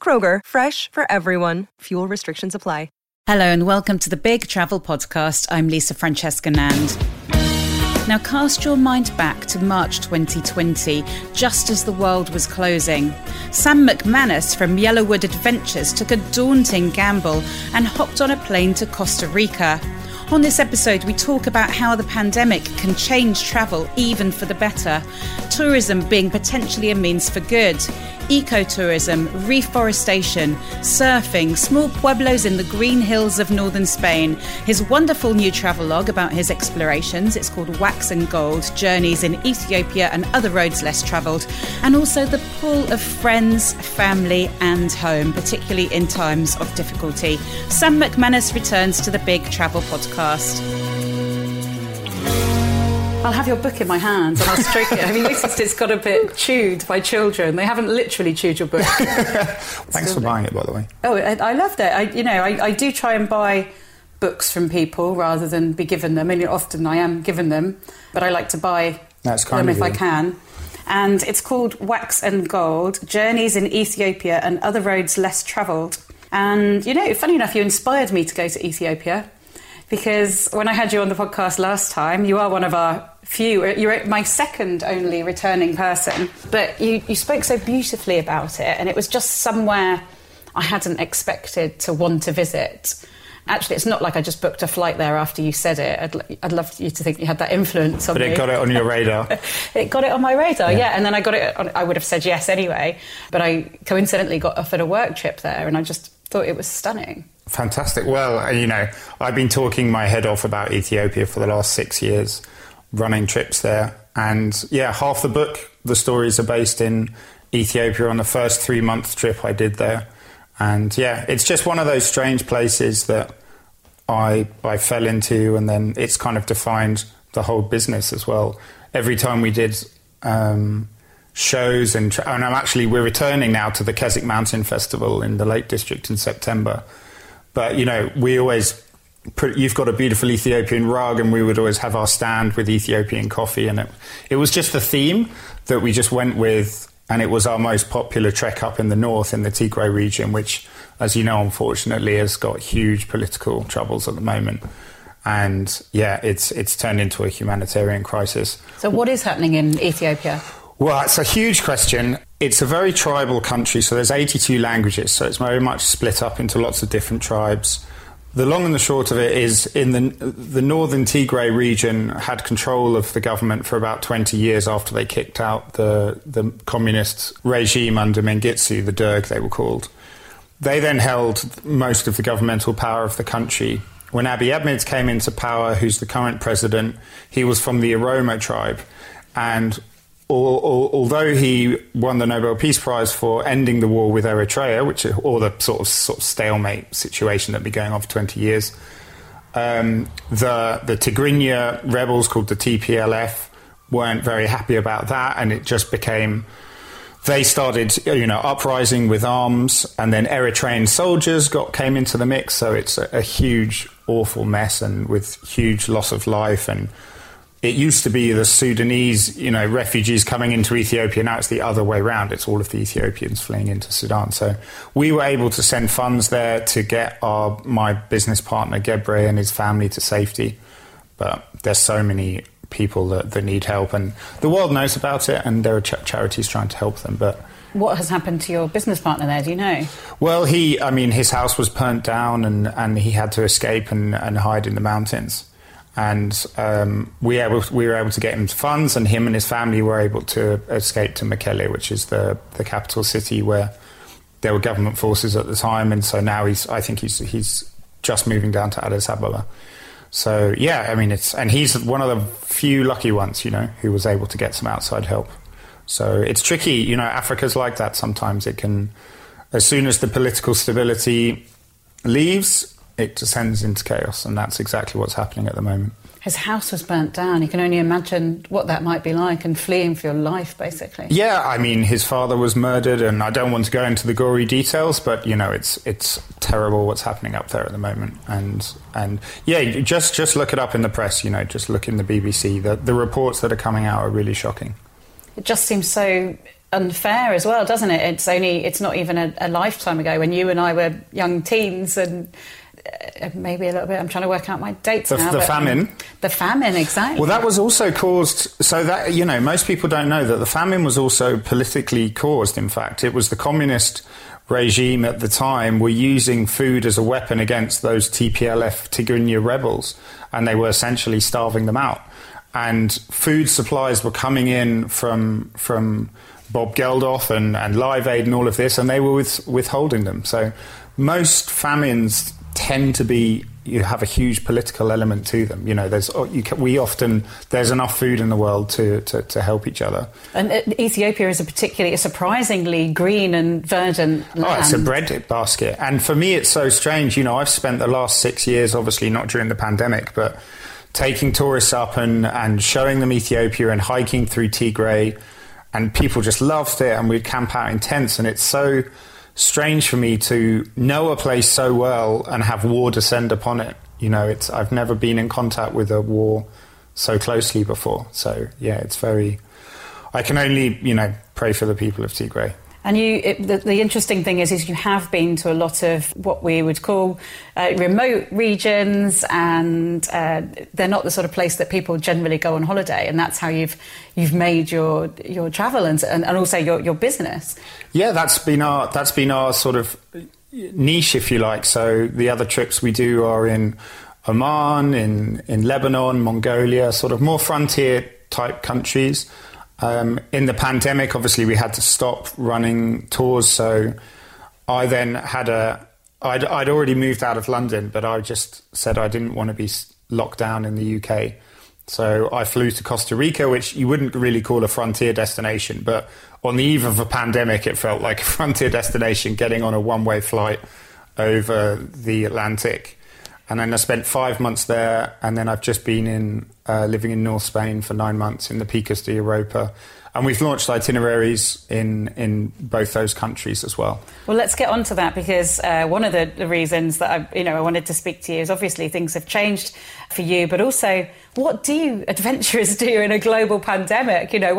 Kroger, fresh for everyone. Fuel restrictions apply. Hello and welcome to the Big Travel Podcast. I'm Lisa Francesca Nand. Now cast your mind back to March 2020, just as the world was closing. Sam McManus from YellowWood Adventures took a daunting gamble and hopped on a plane to Costa Rica. On this episode, we talk about how the pandemic can change travel even for the better, tourism being potentially a means for good, ecotourism, reforestation, surfing, small pueblos in the green hills of northern Spain, his wonderful new travelogue about his explorations. It's called Wax and Gold Journeys in Ethiopia and Other Roads Less Travelled, and also the pull of friends, family and home, particularly in times of difficulty. Sam McManus returns to the Big Travel Podcast. I'll have your book in my hand and I'll stroke it. I mean, it's got a bit chewed by children. They haven't literally chewed your book. Thanks for buying it, by the way. Oh, I loved it. I do try and buy books from people rather than be given them. I mean, often I am given them, but I like to buy them if I can. And it's called Wax and Gold, Journeys in Ethiopia and Other Roads Less Travelled. And, funny enough, you inspired me to go to Ethiopia. Because when I had you on the podcast last time, you are one of our few, you're my second only returning person, but you spoke so beautifully about it, and it was just somewhere I hadn't expected to want to visit. Actually, it's not like I just booked a flight there after you said it. I'd love you to think you had that influence on me. But it got it on your radar. It got it on my radar, yeah. And then I got it on, I would have said yes anyway, but I coincidentally got offered a work trip there, and I just thought it was stunning. Fantastic. Well, I've been talking my head off about Ethiopia for the last 6 years, running trips there. And yeah, half the book, the stories are based in Ethiopia on the first 3-month trip I did there. And yeah, it's just one of those strange places that I fell into, and then it's kind of defined the whole business as well. Every time we did shows and we're returning now to the Keswick Mountain Festival in the Lake District in September. But, we always you've got a beautiful Ethiopian rug, and we would always have our stand with Ethiopian coffee. And it was just the theme that we just went with. And it was our most popular trek up in the north in the Tigray region, which, as you know, unfortunately, has got huge political troubles at the moment. And yeah, it's turned into a humanitarian crisis. So what is happening in Ethiopia? Well, it's a huge question. It's a very tribal country, so there's 82 languages, so it's very much split up into lots of different tribes. The long and the short of it is, in the northern Tigray region had control of the government for about 20 years after they kicked out the communist regime under Mengistu, the Derg they were called. They then held most of the governmental power of the country. When Abiy Ahmed came into power, who's the current president, he was from the Oromo tribe, and although he won the Nobel Peace Prize for ending the war with Eritrea, or the sort of stalemate situation that had been going on for 20 years, the Tigrinya rebels called the TPLF weren't very happy about that, and it just became they started uprising with arms, and then Eritrean soldiers came into the mix. So it's a huge, awful mess, and with huge loss of life. And it used to be the Sudanese, refugees coming into Ethiopia. Now it's the other way around. It's all of the Ethiopians fleeing into Sudan. So we were able to send funds there to get my business partner, Gebre, and his family to safety. But there's so many people that need help, and the world knows about it, and there are charities trying to help them. But what has happened to your business partner there, do you know? Well, his house was burnt down, and he had to escape and hide in the mountains. And we were able to get him funds, and him and his family were able to escape to Mekelle, which is the capital city where there were government forces at the time. And so now he's just moving down to Addis Ababa. So yeah, he's one of the few lucky ones, who was able to get some outside help. So it's tricky, Africa's like that sometimes. As soon as the political stability leaves, it descends into chaos, and that's exactly what's happening at the moment. His house was burnt down. You can only imagine what that might be like, and fleeing for your life, basically. Yeah, I mean, his father was murdered, and I don't want to go into the gory details, but, you know, it's terrible what's happening up there at the moment. And yeah, just look it up in the press, you know, just look in the BBC. The reports that are coming out are really shocking. It just seems so unfair as well, doesn't it? It's not even a lifetime ago when you and I were young teens and... maybe a little bit. I'm trying to work out my dates now. The famine. The famine, exactly. Well, that was also caused... So that, you know, most people don't know that the famine was also politically caused, in fact. It was the communist regime at the time were using food as a weapon against those TPLF Tigrinya rebels, and they were essentially starving them out. And food supplies were coming in from Bob Geldof and Live Aid and all of this, and they were withholding them. So most famines... tend to be, you have a huge political element to them. You know, there's enough food in the world to help each other. And Ethiopia is a surprisingly green and verdant land. Oh, it's a bread basket. And for me, it's so strange. You know, I've spent the last 6 years, obviously not during the pandemic, but taking tourists up and showing them Ethiopia and hiking through Tigray, and people just loved it. And we'd camp out in tents, and it's so... strange for me to know a place so well and have war descend upon it. You know, I've never been in contact with a war so closely before. So, yeah, it's very... I can only, you know, pray for the people of Tigray. And the interesting thing is you have been to a lot of what we would call remote regions, and they're not the sort of place that people generally go on holiday, and that's how you've made your travel and also your business. Yeah, that's been our sort of niche, if you like. So the other trips we do are in Oman, in Lebanon, Mongolia, sort of more frontier type countries. In the pandemic, obviously, we had to stop running tours. So I then had I'd already moved out of London, but I just said I didn't want to be locked down in the UK. So I flew to Costa Rica, which you wouldn't really call a frontier destination. But on the eve of a pandemic, it felt like a frontier destination, getting on a one-way flight over the Atlantic. And then I spent 5 months there, and then I've just been living in North Spain for 9 months in the Picos de Europa. And we've launched itineraries in both those countries as well. Well, let's get on to that, because one of the reasons that I wanted to speak to you is obviously things have changed for you, but also what do you adventurers do in a global pandemic? You know,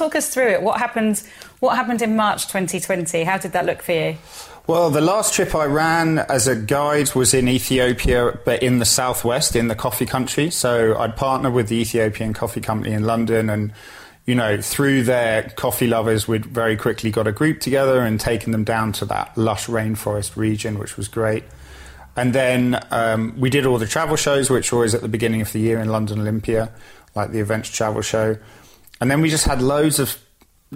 talk us through it. What happened in March 2020? How did that look for you? Well, the last trip I ran as a guide was in Ethiopia, but in the southwest, in the coffee country. So I'd partner with the Ethiopian Coffee Company in London, and you know, through their coffee lovers, we'd very quickly got a group together and taken them down to that lush rainforest region, which was great. And then we did all the travel shows, which were always at the beginning of the year in London Olympia, like the Adventure Travel Show. And then we just had loads of,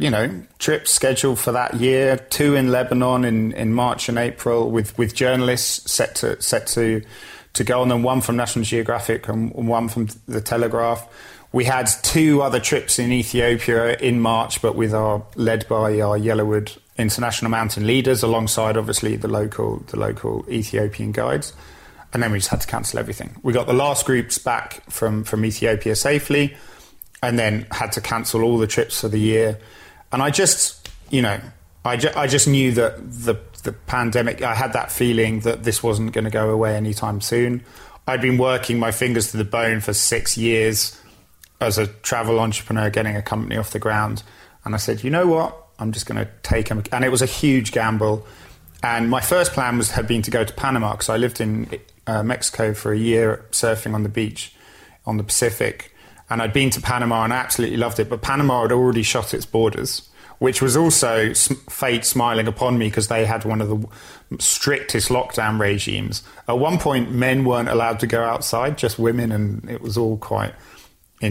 you know, trips scheduled for that year, 2 in Lebanon in March and April with journalists set to go on, and one from National Geographic and one from the Telegraph. We had 2 other trips in Ethiopia in March, but led by our YellowWood International Mountain leaders, alongside obviously the local Ethiopian guides. And then we just had to cancel everything. We got the last groups back from Ethiopia safely, and then had to cancel all the trips for the year. And I just, you know, I just knew that the pandemic, I had that feeling that this wasn't going to go away anytime soon. I'd been working my fingers to the bone for 6 years as a travel entrepreneur, getting a company off the ground. And I said, you know what, I'm just going to take them. And it was a huge gamble. And my first plan had been to go to Panama, because I lived in Mexico for a year surfing on the beach on the Pacific. And I'd been to Panama and I absolutely loved it. But Panama had already shut its borders, which was also fate smiling upon me, because they had one of the strictest lockdown regimes. At one point, men weren't allowed to go outside, just women. And it was all quite...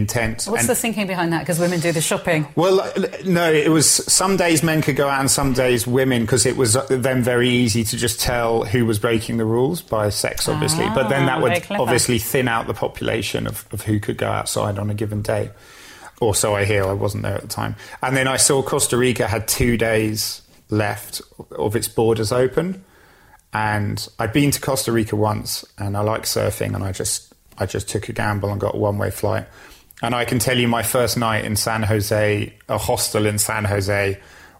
intense. What's the thinking behind that? Because women do the shopping. Well, no, it was some days men could go out and some days women, because it was then very easy to just tell who was breaking the rules by sex, obviously. But then that would obviously thin out the population of who could go outside on a given day. Or so I hear. I wasn't there at the time. And then I saw Costa Rica had 2 days left of its borders open. And I'd been to Costa Rica once, and I like surfing, and I just took a gamble and got a one-way flight. And I can tell you my first night in San Jose, a hostel in San Jose,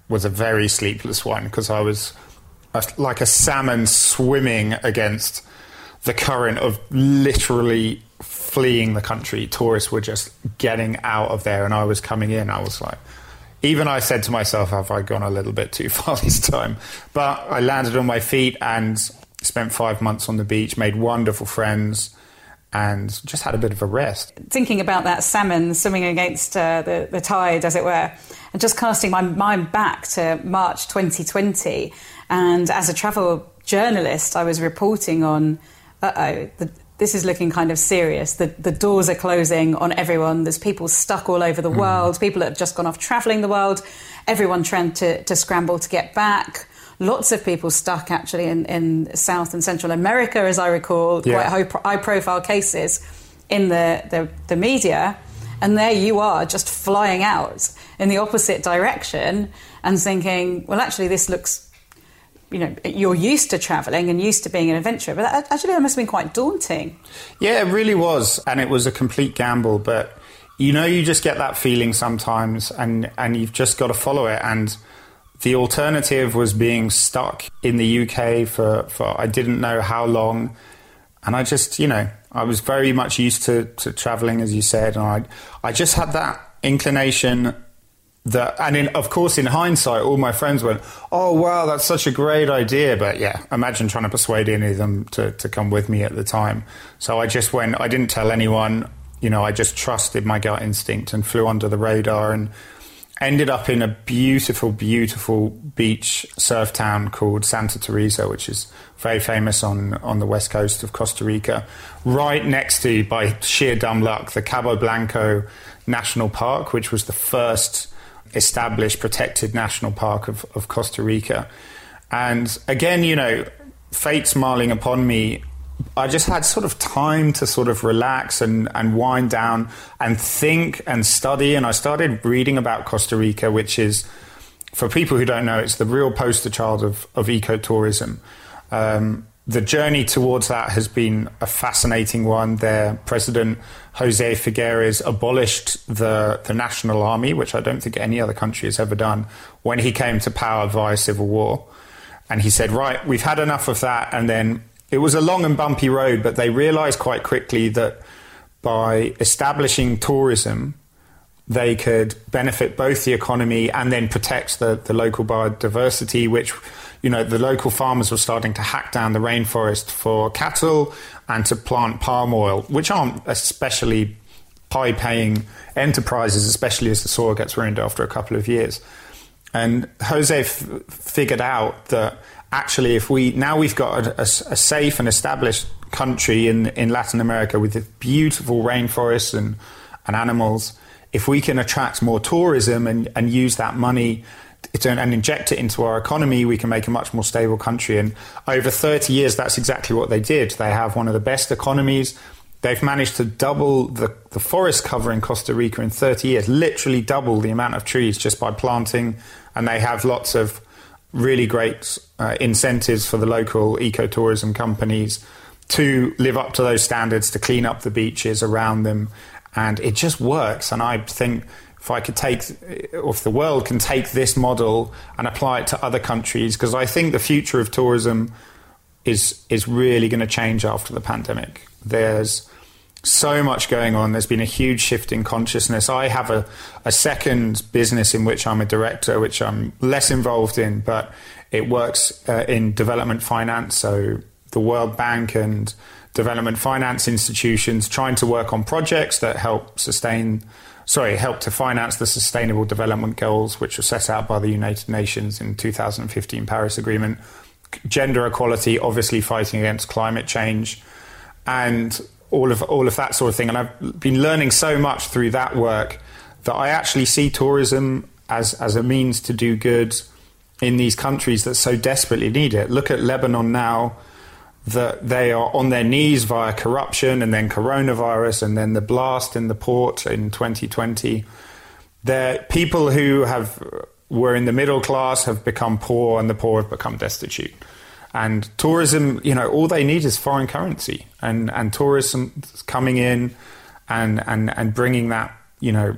was a very sleepless one, because I was like a salmon swimming against the current of literally fleeing the country. Tourists were just getting out of there, and I was coming in. I was like, even I said to myself, have I gone a little bit too far this time? But I landed on my feet and spent 5 months on the beach, made wonderful friends, and just had a bit of a rest. Thinking about that salmon swimming against the tide, as it were, and just casting my mind back to March 2020. And as a travel journalist, I was reporting on, this is looking kind of serious. The doors are closing on everyone. There's people stuck all over the world. People that have just gone off travelling the world. Everyone trying to scramble to get back. Lots of people stuck, actually, in South and Central America, as I recall. Yeah. Quite high-profile cases in the media. And there you are, just flying out in the opposite direction and thinking, well, actually, this looks... You know, you're used to travelling and used to being an adventurer, but that must have been quite daunting. Yeah, it really was, and it was a complete gamble. But you know, you just get that feeling sometimes, and you've just got to follow it. And the alternative was being stuck in the UK for I didn't know how long, and I just, you know, I was very much used to travelling, as you said, and I just had that inclination. Of course, in hindsight, all my friends went, oh, wow, that's such a great idea. But yeah, imagine trying to persuade any of them to come with me at the time. So I just went, I didn't tell anyone, you know, I just trusted my gut instinct and flew under the radar and ended up in a beautiful, beautiful beach surf town called Santa Teresa, which is very famous on the west coast of Costa Rica, right next to, by sheer dumb luck, the Cabo Blanco National Park, which was the first established protected national park of Costa Rica. And again, you know, fate smiling upon me, I just had sort of time to sort of relax and wind down and think and study. And I started reading about Costa Rica, which is, for people who don't know, it's the real poster child of ecotourism. The journey towards that has been a fascinating one. Their president, Jose Figueres, abolished the national army, which I don't think any other country has ever done, when he came to power via civil war. And he said, right, we've had enough of that. And then it was a long and bumpy road, but they realized quite quickly that by establishing tourism, they could benefit both the economy and then protect the local biodiversity, which... You know, the local farmers were starting to hack down the rainforest for cattle and to plant palm oil, which aren't especially high-paying enterprises, especially as the soil gets ruined after a couple of years. And Jose figured out that actually, if we've got a safe and established country in Latin America with beautiful rainforests and animals, if we can attract more tourism and use that money and inject it into our economy, we can make a much more stable country. And over 30 years, that's exactly what they did. They have one of the best economies. They've managed to double the forest cover in Costa Rica in 30 years, literally double the amount of trees just by planting. And they have lots of really great incentives for the local ecotourism companies to live up to those standards, to clean up the beaches around them. And it just works. And I think... if the world can take this model and apply it to other countries, because I think the future of tourism is really going to change after the pandemic. There's so much going on. There's been a huge shift in consciousness. I have a second business in which I'm a director, which I'm less involved in, but it works in development finance. So the World Bank and development finance institutions trying to work on projects that help to finance the Sustainable Development Goals, which were set out by the United Nations in 2015 Paris Agreement. Gender equality, obviously fighting against climate change, and all of that sort of thing. And I've been learning so much through that work that I actually see tourism as a means to do good in these countries that so desperately need it. Look at Lebanon now, that they are on their knees via corruption and then coronavirus and then the blast in the port in 2020. They're people who were in the middle class have become poor, and the poor have become destitute. And tourism, you know, all they need is foreign currency and tourism coming in and bringing that, you know,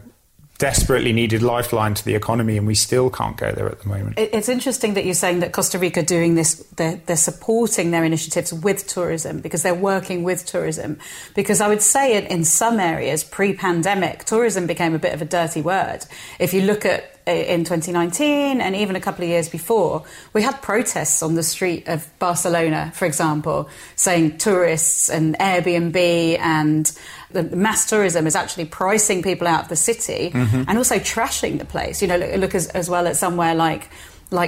desperately needed lifeline to the economy, and we still can't go there at the moment. It's interesting that you're saying that Costa Rica doing this, they're supporting their initiatives with tourism because they're working with tourism. Because I would say in some areas pre-pandemic, tourism became a bit of a dirty word. If you look at in 2019 and even a couple of years before, we had protests on the street of Barcelona, for example, saying tourists and Airbnb and the mass tourism is actually pricing people out of the city and also trashing the place. You know, look as well at somewhere like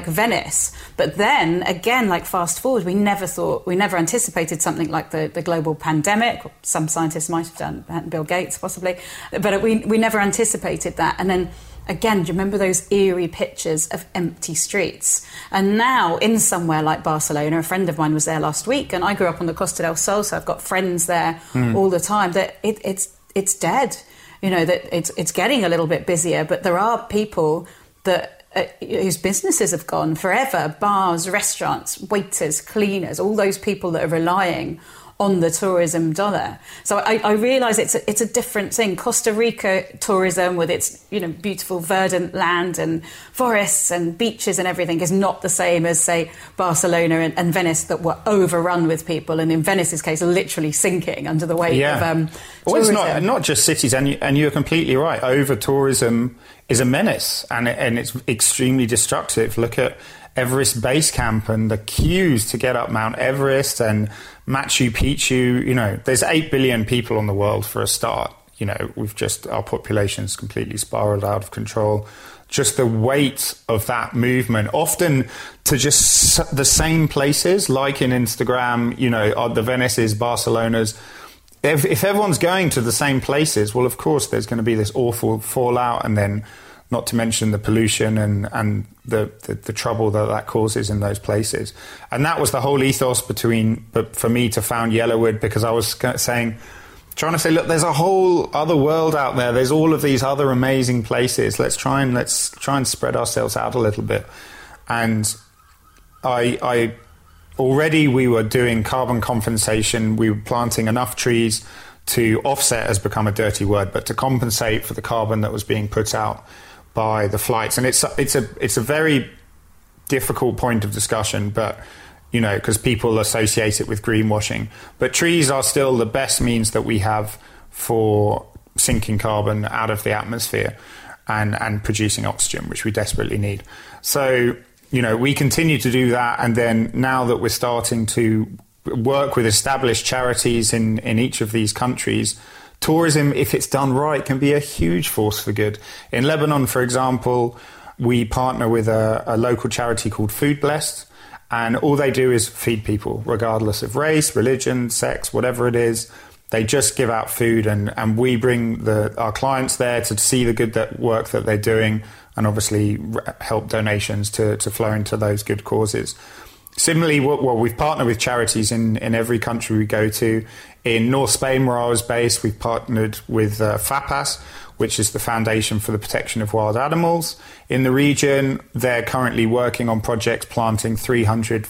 Venice. But then again, like fast forward, we never anticipated something like the global pandemic. Some scientists might have done, Bill Gates possibly, but we never anticipated that. And then again, do you remember those eerie pictures of empty streets? And now in somewhere like Barcelona, a friend of mine was there last week, and I grew up on the Costa del Sol, so I've got friends there all the time, that it's dead. You know, that it's getting a little bit busier, but there are people that whose businesses have gone forever, bars, restaurants, waiters, cleaners, all those people that are relying on the tourism dollar. So I realise it's a different thing. Costa Rica tourism, with its, you know, beautiful verdant land and forests and beaches and everything, is not the same as, say, Barcelona and Venice that were overrun with people, and in Venice's case literally sinking under the weight of tourism. Well, it's not just cities, and you're completely right. Over-tourism is a menace, and it's extremely destructive. Look at Everest Base Camp and the queues to get up Mount Everest and Machu Picchu. You know, there's 8 billion people on the world for a start. You know, our population's completely spiraled out of control. Just the weight of that movement, often to just the same places, like in Instagram, you know, the Venices, Barcelonas. If everyone's going to the same places, well, of course, there's going to be this awful fallout, and then not to mention the pollution and the trouble that causes in those places. And that was the whole ethos for me to found YellowWood, because I was trying to say, look, there's a whole other world out there. There's all of these other amazing places. Let's try and spread ourselves out a little bit. And I already, we were doing carbon compensation. We were planting enough trees to offset, has become a dirty word, but to compensate for the carbon that was being put out by the flights. And it's a very difficult point of discussion, but, you know, because people associate it with greenwashing, but trees are still the best means that we have for sinking carbon out of the atmosphere and producing oxygen, which we desperately need. So, you know, we continue to do that, and then now that we're starting to work with established charities in each of these countries, tourism, if it's done right, can be a huge force for good. In Lebanon, for example, we partner with a local charity called Food Blessed, and all they do is feed people, regardless of race, religion, sex, whatever it is. They just give out food, and we bring our clients there to see the good work that they're doing, and obviously help donations to flow into those good causes. Similarly, well, we've partnered with charities in every country we go to. In North Spain, where I was based, we've partnered with FAPAS, which is the Foundation for the Protection of Wild Animals. In the region, they're currently working on projects planting 300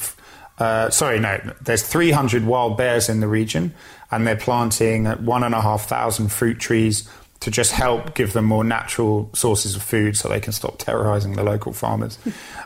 wild bears in the region, and they're planting 1,500 fruit trees to just help give them more natural sources of food so they can stop terrorizing the local farmers.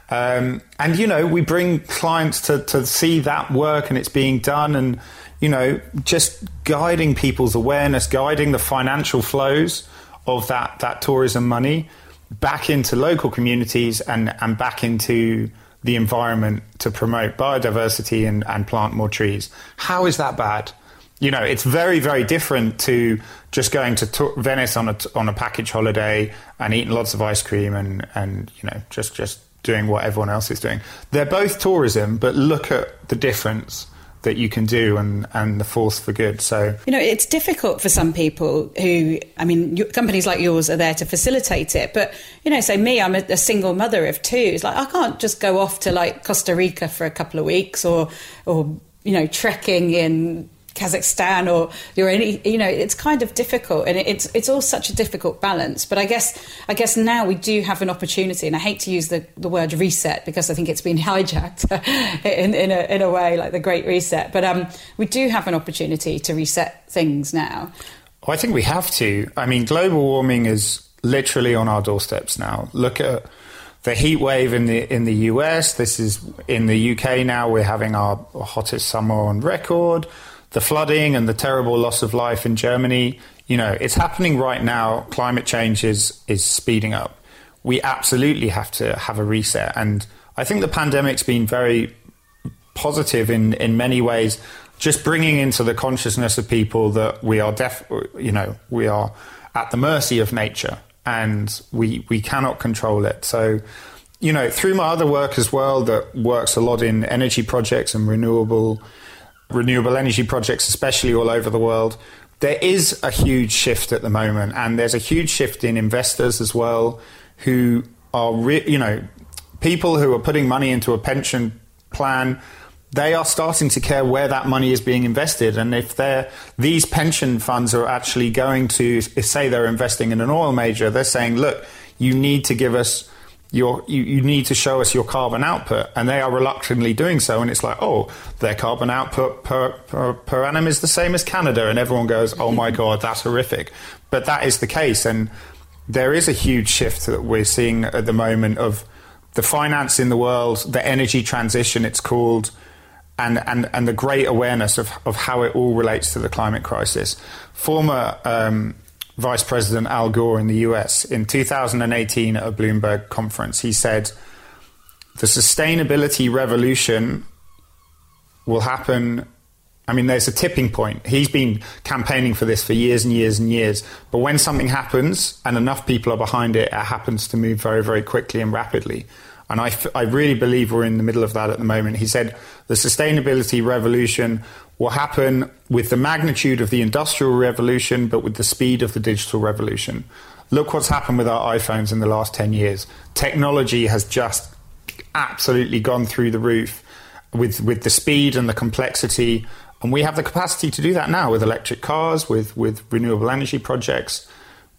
And, you know, we bring clients to see that work, and it's being done, and, you know, just guiding people's awareness, guiding the financial flows of that tourism money back into local communities and back into the environment to promote biodiversity and plant more trees. How is that bad? You know, it's very, very different to just going to Venice on a package holiday and eating lots of ice cream and you know, just doing what everyone else is doing. They're both tourism, but look at the difference that you can do and the force for good. So, you know, it's difficult for some people who, I mean, companies like yours are there to facilitate it. But, you know, so me, I'm a single mother of two. It's like, I can't just go off to like Costa Rica for a couple of weeks or you know, trekking in Kazakhstan or you're in, you know, it's kind of difficult, and it's all such a difficult balance. But I guess now we do have an opportunity, and I hate to use the word reset because I think it's been hijacked in a way, like the Great Reset. But we do have an opportunity to reset things now. Well, I think we have to. I mean, global warming is literally on our doorsteps now. Look at the heat wave in the US. This is in the UK now. We're having our hottest summer on record. The flooding and the terrible loss of life in Germany, you know, it's happening right now. Climate change is speeding up. We absolutely have to have a reset. And I think the pandemic's been very positive in many ways, just bringing into the consciousness of people that we are at the mercy of nature and we cannot control it. So, you know, through my other work as well, that works a lot in energy projects and renewable energy projects, especially all over the world, there is a huge shift at the moment. And there's a huge shift in investors as well, who are, people who are putting money into a pension plan. They are starting to care where that money is being invested. And if these pension funds are actually going to, say they're investing in an oil major, they're saying, look, you need to give us you need to show us your carbon output, and they are reluctantly doing so. And it's like, oh, their carbon output per annum is the same as Canada, and everyone goes, oh my God, that's horrific. But that is the case, and there is a huge shift that we're seeing at the moment of the finance in the world, the energy transition, it's called, and the great awareness of how it all relates to the climate crisis. Former Vice President Al Gore in the US in 2018 at a Bloomberg conference, he said, the sustainability revolution will happen. I mean, there's a tipping point. He's been campaigning for this for years and years and years. But when something happens and enough people are behind it, it happens to move very, very quickly and rapidly. And I really believe we're in the middle of that at the moment. He said the sustainability revolution will happen with the magnitude of the Industrial Revolution, but with the speed of the digital revolution. Look what's happened with our iPhones in the last 10 years. Technology has just absolutely gone through the roof with the speed and the complexity. And we have the capacity to do that now with electric cars, with renewable energy projects.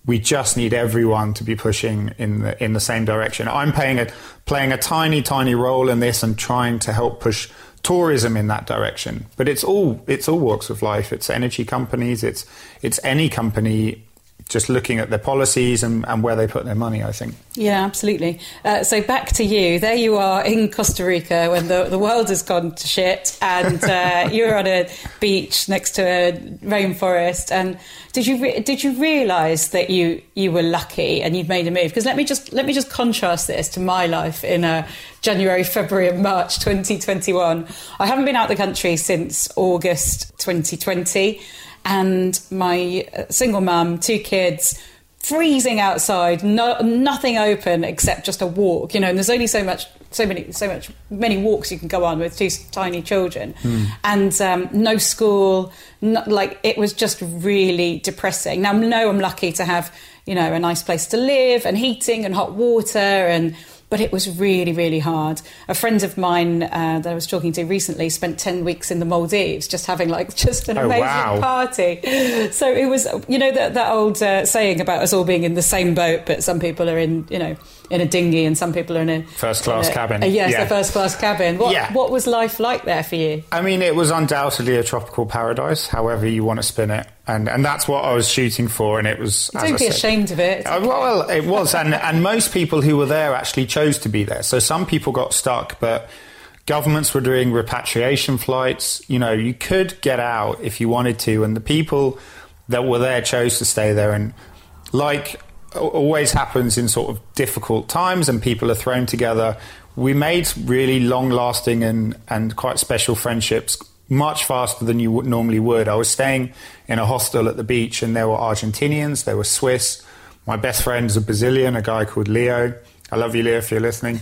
We just need everyone to be pushing in the same direction. I'm playing a tiny, tiny role in this and trying to help push tourism in that direction. But it's all walks of life. It's energy companies. It's any company just looking at their policies and where they put their money, I think. Yeah, absolutely. So back to you. There you are in Costa Rica when the world has gone to shit and you're on a beach next to a rainforest. And did you realise that you were lucky and you'd made a move? Because let me just contrast this to my life in January, February and March 2021. I haven't been out of the country since August 2020. And my single mum, 2 kids, freezing outside, nothing open except just a walk, and there's only so many walks you can go on with 2 tiny children. And no school, it was just really depressing. Now, I'm lucky to have, a nice place to live and heating and hot water but it was really, really hard. A friend of mine that I was talking to recently spent 10 weeks in the Maldives just having an amazing party. So it was, that old saying about us all being in the same boat, but some people are in, in a dinghy and some people are in a... First-class cabin. A first-class cabin. What was life like there for you? I mean, it was undoubtedly a tropical paradise, however you want to spin it. And that's what I was shooting for, and it was... Don't be ashamed of it. Well, it was, and most people who were there actually chose to be there. So some people got stuck, but governments were doing repatriation flights. You could get out if you wanted to, and the people that were there chose to stay there. And like always happens in sort of difficult times and people are thrown together, we made really long-lasting and quite special friendships much faster than you normally would. I was staying in a hostel at the beach and there were Argentinians, there were Swiss. My best friend is a Brazilian, a guy called Leo. I love you, Leo, if you're listening.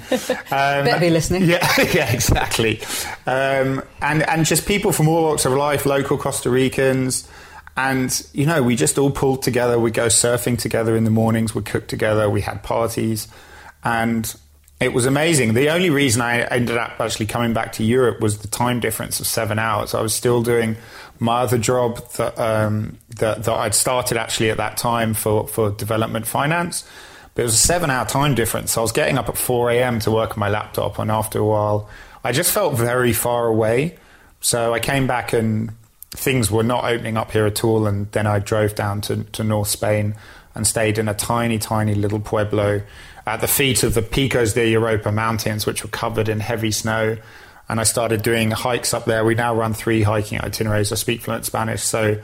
Better be listening. Yeah, exactly. And just people from all walks of life, local Costa Ricans. And, we just all pulled together. We'd go surfing together in the mornings. We'd cook together. We had parties. And It was amazing. The only reason I ended up actually coming back to Europe was the time difference of 7 hours. I was still doing my other job that I'd started actually at that time for development finance. But it was a 7 hour time difference. So I was getting up at 4 a.m. to work on my laptop. And after a while, I just felt very far away. So I came back and things were not opening up here at all. And then I drove down to North Spain and stayed in a tiny, tiny little pueblo at the feet of the Picos de Europa mountains, which were covered in heavy snow. And I started doing hikes up there. We now run 3 hiking itineraries. I speak fluent Spanish. So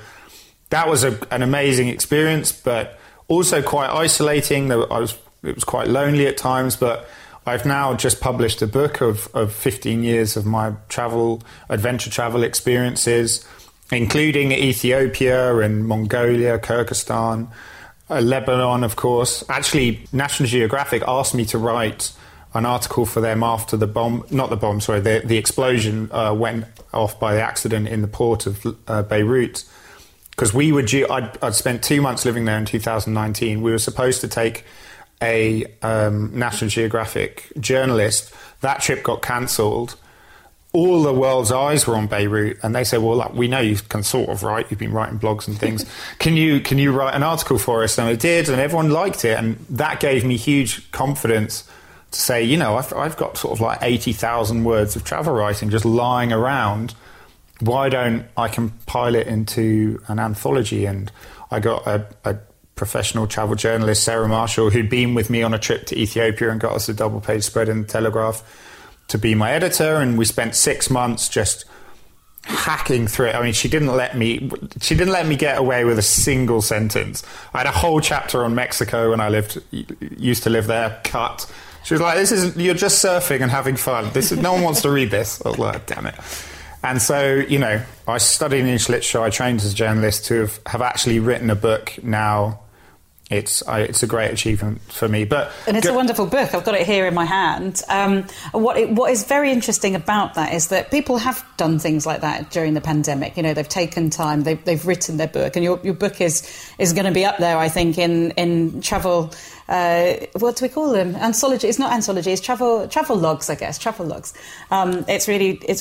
that was an amazing experience, but also quite isolating. It was quite lonely at times, but I've now just published a book of 15 years of my adventure travel experiences, including Ethiopia and Mongolia, Kyrgyzstan, Lebanon, of course. Actually, National Geographic asked me to write an article for them after the explosion went off by the accident in the port of Beirut. Because we were due, I'd spent 2 months living there in 2019. We were supposed to take a National Geographic journalist. That trip got cancelled. All the world's eyes were on Beirut, and they said, well, look, we know you can sort of write. You've been writing blogs and things. Can you write an article for us? And I did, and everyone liked it. And that gave me huge confidence to say, you know, I've got sort of like 80,000 words of travel writing just lying around. Why don't I compile it into an anthology? And I got a professional travel journalist, Sarah Marshall, who'd been with me on a trip to Ethiopia and got us a double-page spread in the Telegraph, to be my editor, and we spent 6 months just hacking through it. I mean, she didn't let me get away with a single sentence. I had a whole chapter on Mexico when I used to live there, cut. She was like, you're just surfing and having fun. No one wants to read this. I was like, damn it. And so, you know, I studied English literature. I trained as a journalist to have actually written a book now. It's a great achievement for me, and it's a wonderful book. I've got it here in my hand. What is very interesting about that is that people have done things like that during the pandemic. You know, they've taken time, they've written their book, and your book is going to be up there, I think, in travel. What do we call them? Anthology. It's not anthology. It's travel logs, I guess. Travel logs. It's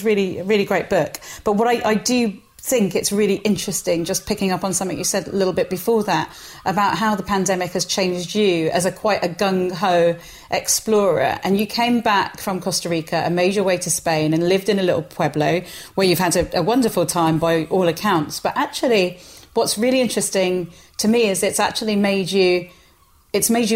really great book. But what I do think it's really interesting, just picking up on something you said a little bit before that, about how the pandemic has changed you as quite a gung-ho explorer. And you came back from Costa Rica and made your way to Spain and lived in a little pueblo where you've had a wonderful time by all accounts. But actually, what's really interesting to me is it's actually made you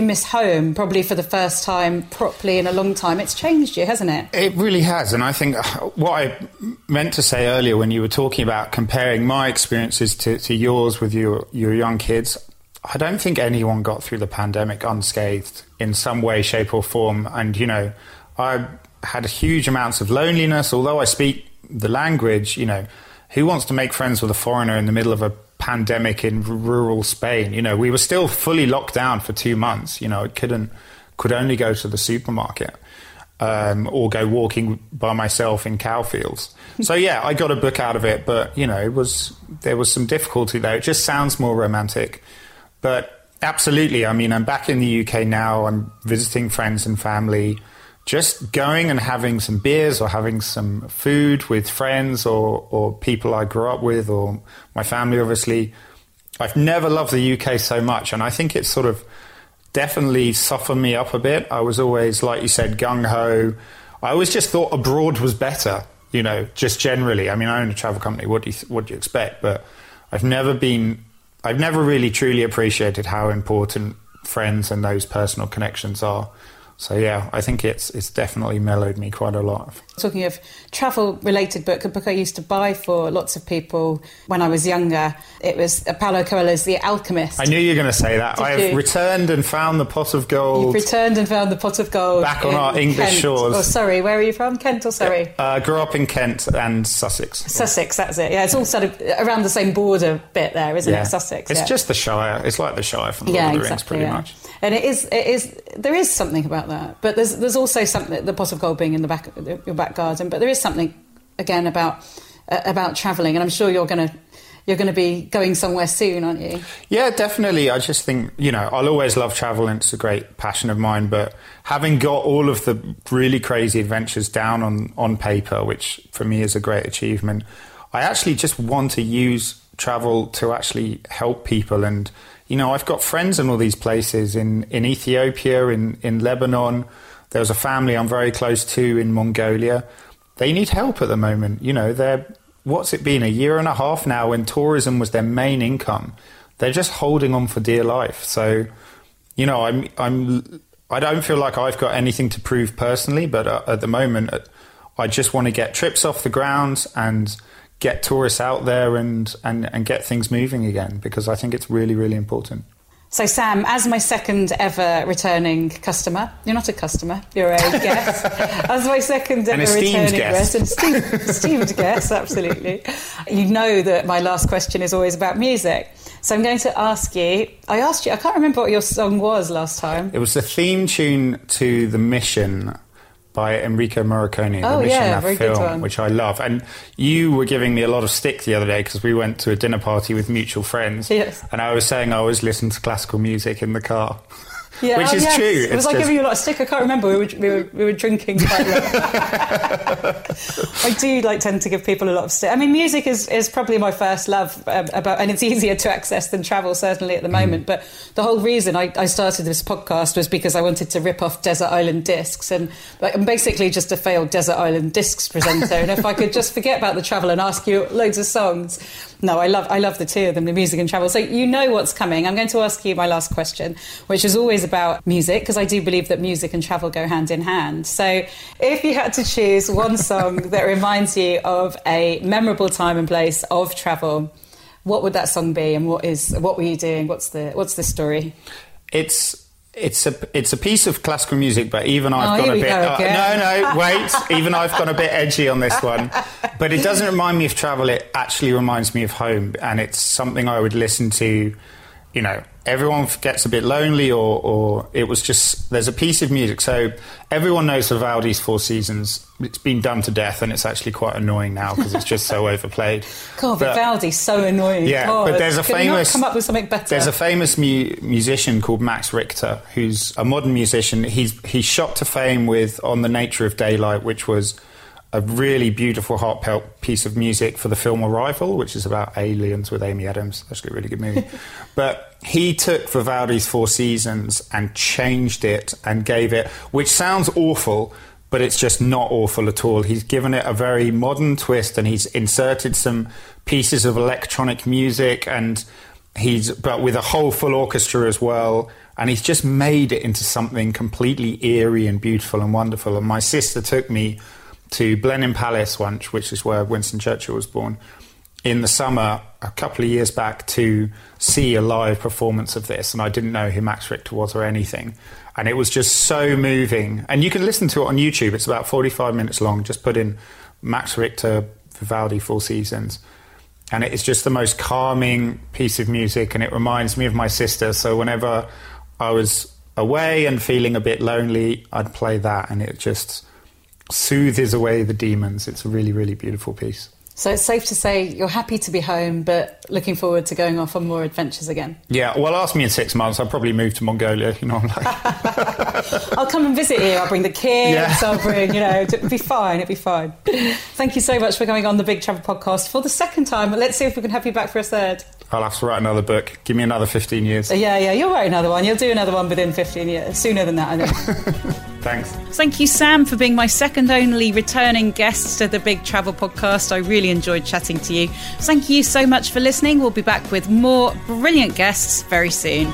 miss home, probably for the first time properly in a long time. It's changed you, hasn't it? It really has. And I think what I meant to say earlier when you were talking about comparing my experiences to yours with your young kids, I don't think anyone got through the pandemic unscathed in some way, shape or form. And, you know, I had huge amounts of loneliness. Although I speak the language, you know, who wants to make friends with a foreigner in the middle of a pandemic in rural Spain? You know, we were still fully locked down for 2 months. You know, could only go to the supermarket or go walking by myself in cowfields. So yeah, I got a book out of it, but you know, there was some difficulty there. It just sounds more romantic, but absolutely. I mean, I'm back in the UK now. I'm visiting friends and family, just going and having some beers or having some food with friends or people I grew up with or my family, obviously. I've never loved the UK so much, and I think it's sort of definitely softened me up a bit. I was always, like you said, gung-ho. I always just thought abroad was better, you know, just generally. I mean, I own a travel company. What do you expect? But I've never really truly appreciated how important friends and those personal connections are. So, yeah, I think it's definitely mellowed me quite a lot. Talking of travel-related book, a book I used to buy for lots of people when I was younger, it was Paulo Coelho's The Alchemist. I knew you were going to say that. I've returned and found the pot of gold. You've returned and found the pot of gold. Back on our English shores. Oh, Surrey. Where are you from? Kent or Surrey? Grew up in Kent and Sussex. Sussex, that's it. Yeah, it's all sort of around the same border bit there, isn't it? Sussex. It's just the Shire. It's like the Shire from Lord of the Rings, pretty much. And there is something about that, but there's also something, the pot of gold being in the back, your back garden, but there is something again about travelling, and I'm sure you're going to you're going to be going somewhere soon, aren't you? Yeah, definitely. I just think, you know, I'll always love travel and it's a great passion of mine, but having got all of the really crazy adventures down on paper, which for me is a great achievement, I actually just want to use travel to actually help people. And, you know, I've got friends in all these places, in Ethiopia, in Lebanon. There's a family I'm very close to in Mongolia. They need help at the moment. You know, they're, what's it been, a year and a half now when tourism was their main income? They're just holding on for dear life. So, you know, I don't feel like I've got anything to prove personally, but at the moment, I just want to get trips off the ground and get tourists out there and get things moving again, because I think it's really, really important. So, Sam, as my second ever returning customer, you're not a customer, you're a guest. As my second ever returning guest, an esteemed guest, absolutely. You know that my last question is always about music. So I'm going to ask you, I can't remember what your song was last time. It was the theme tune to The Mission by Enrico Morricone, the Mission, that film, which I love. And you were giving me a lot of stick the other day because we went to a dinner party with mutual friends. Yes. And I was saying I always listen to classical music in the car. Yeah, which is true. It was like giving you a lot of stick. I can't remember. We were drinking quite a lot. I do tend to give people a lot of stick. I mean, music is probably my first love, and it's easier to access than travel, certainly at the moment. But the whole reason I started this podcast was because I wanted to rip off Desert Island Discs, and I'm basically just a failed Desert Island Discs presenter. And if I could just forget about the travel and ask you loads of songs. No, I love the two of them, the music and travel. So you know what's coming. I'm going to ask you my last question, which is always about music, because I do believe that music and travel go hand in hand. So if you had to choose one song that reminds you of a memorable time and place of travel, what would that song be, and what were you doing? What's the story? It's a piece of classical music, but even I've gone a bit... even I've gone a bit edgy on this one. But it doesn't remind me of travel, it actually reminds me of home. And it's something I would listen to, you know, everyone gets a bit lonely or it was just... There's a piece of music. So everyone knows Vivaldi's Four Seasons. It's been done to death and it's actually quite annoying now because it's just so overplayed. God, Vivaldi's so annoying. Yeah, God, but there's a famous... come up with something better. There's a famous musician called Max Richter, who's a modern musician. He shot to fame with On the Nature of Daylight, which was a really beautiful, heartfelt piece of music for the film Arrival, which is about aliens with Amy Adams. That's a really good movie. But he took Vivaldi's Four Seasons and changed it and gave it, which sounds awful, but it's just not awful at all. He's given it a very modern twist, and he's inserted some pieces of electronic music, and but with a whole full orchestra as well. And he's just made it into something completely eerie and beautiful and wonderful. And my sister took me to Blenheim Palace once, which is where Winston Churchill was born, in the summer a couple of years back, to see a live performance of this. And I didn't know who Max Richter was or anything. And it was just so moving. And you can listen to it on YouTube. It's about 45 minutes long. Just put in Max Richter, Vivaldi, Four Seasons. And it is just the most calming piece of music. And it reminds me of my sister. So whenever I was away and feeling a bit lonely, I'd play that. And it just soothes away the demons. It's a really, really beautiful piece. So it's safe to say you're happy to be home, but looking forward to going off on more adventures again. Yeah, well, ask me in 6 months. I'll probably move to Mongolia. You know, I'm like... I'll come and visit you. I'll bring the kids. Yeah. I'll bring, you know, it'll be fine. It'll be fine. Thank you so much for coming on the Big Travel Podcast for the second time. Let's see if we can have you back for a third. I'll have to write another book. Give me another 15 years. Yeah, you'll write another one. You'll do another one within 15 years. Sooner than that, I think. Thanks. Thank you, Sam, for being my second only returning guest to the Big Travel Podcast. I really enjoyed chatting to you. Thank you so much for listening. We'll be back with more brilliant guests very soon.